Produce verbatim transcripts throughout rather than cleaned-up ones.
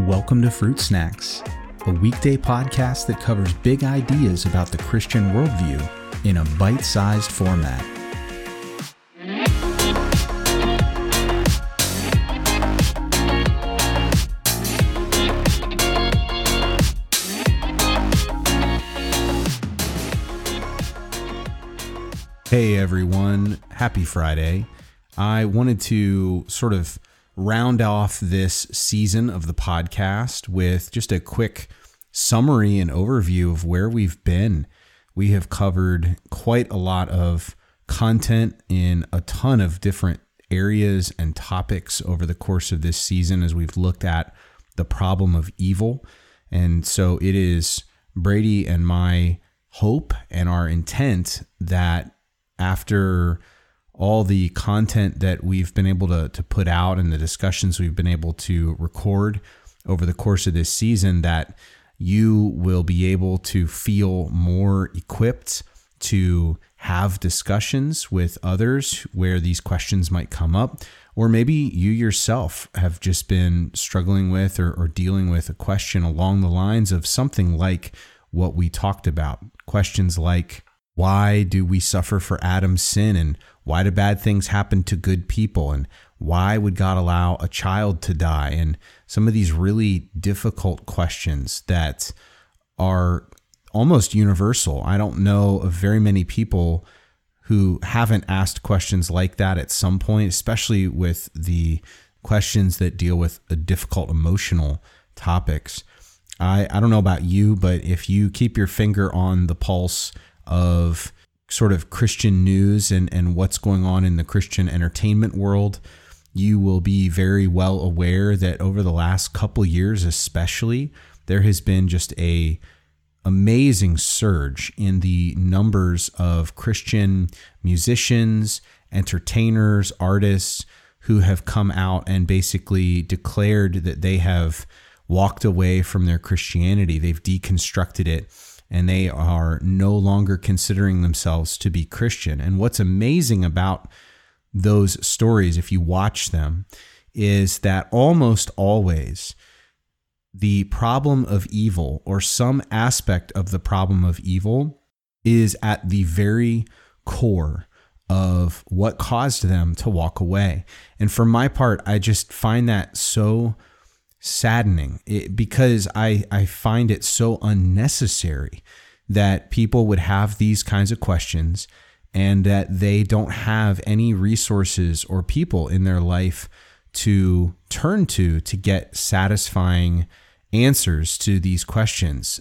Welcome to Fruit Snacks, a weekday podcast that covers big ideas about the Christian worldview in a bite-sized format. Hey everyone, happy Friday. I wanted to sort of round off this season of the podcast with just a quick summary and overview of where we've been. We have covered quite a lot of content in a ton of different areas and topics over the course of this season as we've looked at the problem of evil. And so it is Brady and my hope and our intent that after all the content that we've been able to, to put out and the discussions we've been able to record over the course of this season, that you will be able to feel more equipped to have discussions with others where these questions might come up. Or maybe you yourself have just been struggling with or, or dealing with a question along the lines of something like what we talked about. Questions like, why do we suffer for Adam's sin, and why do bad things happen to good people, and why would God allow a child to die? And some of these really difficult questions that are almost universal. I don't know of very many people who haven't asked questions like that at some point, especially with the questions that deal with difficult emotional topics. I, I don't know about you, but if you keep your finger on the pulse of sort of Christian news and, and what's going on in the Christian entertainment world, you will be very well aware that over the last couple years especially, there has been just a amazing surge in the numbers of Christian musicians, entertainers, artists who have come out and basically declared that they have walked away from their Christianity. They've deconstructed it, and they are no longer considering themselves to be Christian. And what's amazing about those stories, if you watch them, is that almost always the problem of evil, or some aspect of the problem of evil, is at the very core of what caused them to walk away. And for my part, I just find that so saddening, it, because I, I find it so unnecessary that people would have these kinds of questions and that they don't have any resources or people in their life to turn to to get satisfying answers to these questions.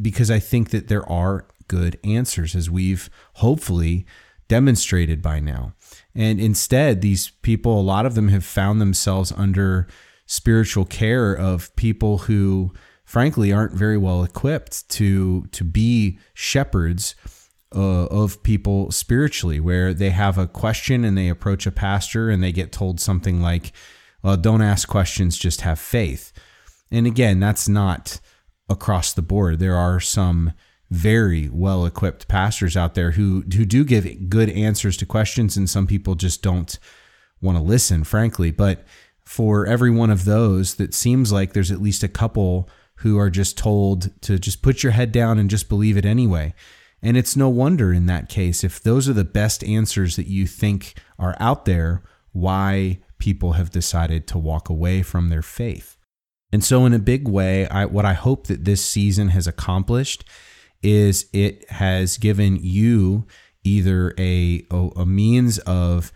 Because I think that there are good answers, as we've hopefully demonstrated by now. And instead, these people, a lot of them have found themselves under spiritual care of people who frankly aren't very well equipped to to be shepherds uh, of people spiritually, where they have a question and they approach a pastor and they get told something like, well, don't ask questions, just have faith. And again, that's not across the board. There are some very well-equipped pastors out there who, who do give good answers to questions, and some people just don't want to listen, frankly. But for every one of those, that seems like there's at least a couple who are just told to just put your head down and just believe it anyway. And it's no wonder in that case, if those are the best answers that you think are out there, why people have decided to walk away from their faith. And so in a big way, I, what I hope that this season has accomplished is it has given you either a, a means of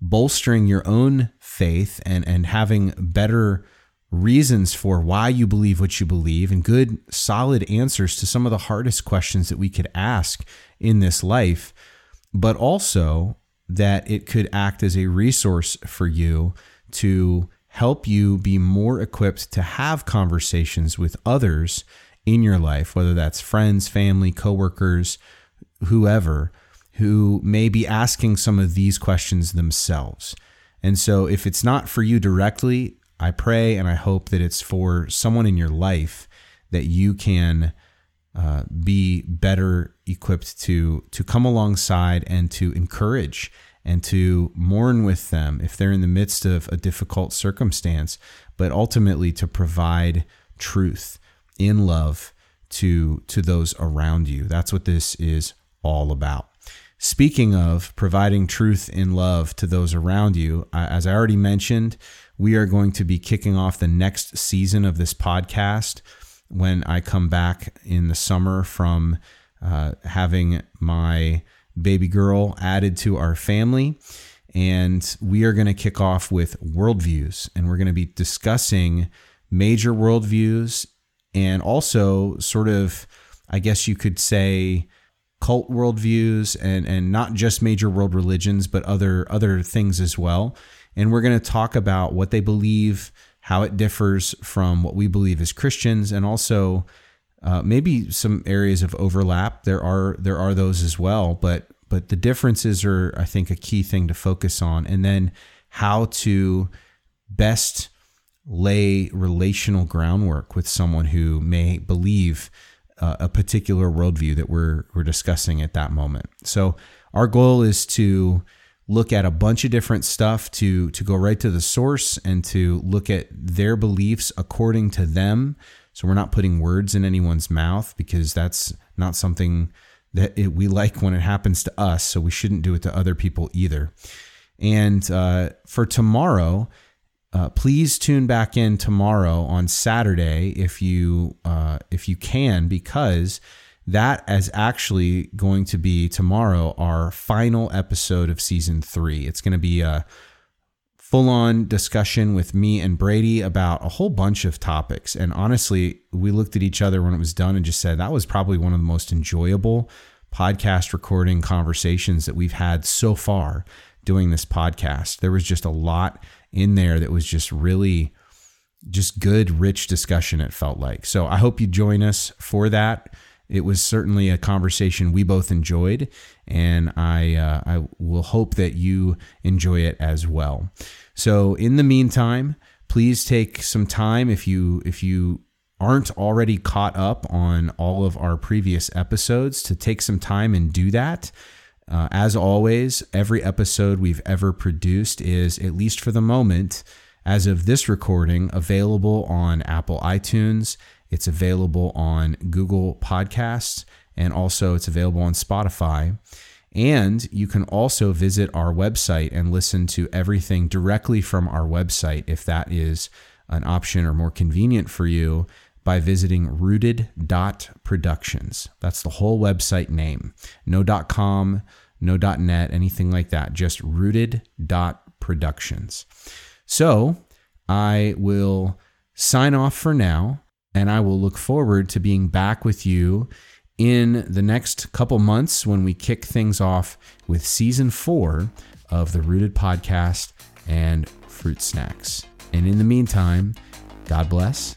bolstering your own faith and, and having better reasons for why you believe what you believe, and good, solid answers to some of the hardest questions that we could ask in this life, but also that it could act as a resource for you to help you be more equipped to have conversations with others in your life, whether that's friends, family, coworkers, whoever, who may be asking some of these questions themselves. And so if it's not for you directly, I pray and I hope that it's for someone in your life that you can uh, be better equipped to, to come alongside and to encourage and to mourn with them if they're in the midst of a difficult circumstance, but ultimately to provide truth in love to, to those around you. That's what this is all about. Speaking of providing truth in love to those around you, as I already mentioned, we are going to be kicking off the next season of this podcast when I come back in the summer from uh, having my baby girl added to our family. And we are going to kick off with worldviews, and we're going to be discussing major worldviews and also sort of, I guess you could say, cult worldviews and, and not just major world religions, but other, other things as well. And we're going to talk about what they believe, how it differs from what we believe as Christians, and also uh, maybe some areas of overlap. There are, there are those as well, but, but the differences are, I think, a key thing to focus on. And then how to best lay relational groundwork with someone who may believe a particular worldview that we're we're discussing at that moment. So our goal is to look at a bunch of different stuff, to to go right to the source and to look at their beliefs according to them. So we're not putting words in anyone's mouth, because that's not something that it, we like when it happens to us. So we shouldn't do it to other people either. And uh, for tomorrow, Uh, please tune back in tomorrow on Saturday if you uh, if you can, because that is actually going to be tomorrow our final episode of season three. It's going to be a full-on discussion with me and Brady about a whole bunch of topics. And honestly, we looked at each other when it was done and just said that was probably one of the most enjoyable podcast recording conversations that we've had so far doing this podcast. There was just a lot in there that was just really just good, rich discussion, it felt like. So I hope you join us for that. It was certainly a conversation we both enjoyed, and I uh, I will hope that you enjoy it as well. So in the meantime, please take some time if you if you aren't already caught up on all of our previous episodes to take some time and do that. Uh, as always, every episode we've ever produced is, at least for the moment, as of this recording, available on Apple iTunes. It's available on Google Podcasts, and also it's available on Spotify. And you can also visit our website and listen to everything directly from our website, if that is an option or more convenient for you, by visiting rooted dot productions. That's the whole website name. No .com, no .net, anything like that. Just rooted dot productions. So I will sign off for now, and I will look forward to being back with you in the next couple months when we kick things off with season four of the Rooted Podcast and Fruit Snacks. And in the meantime, God bless.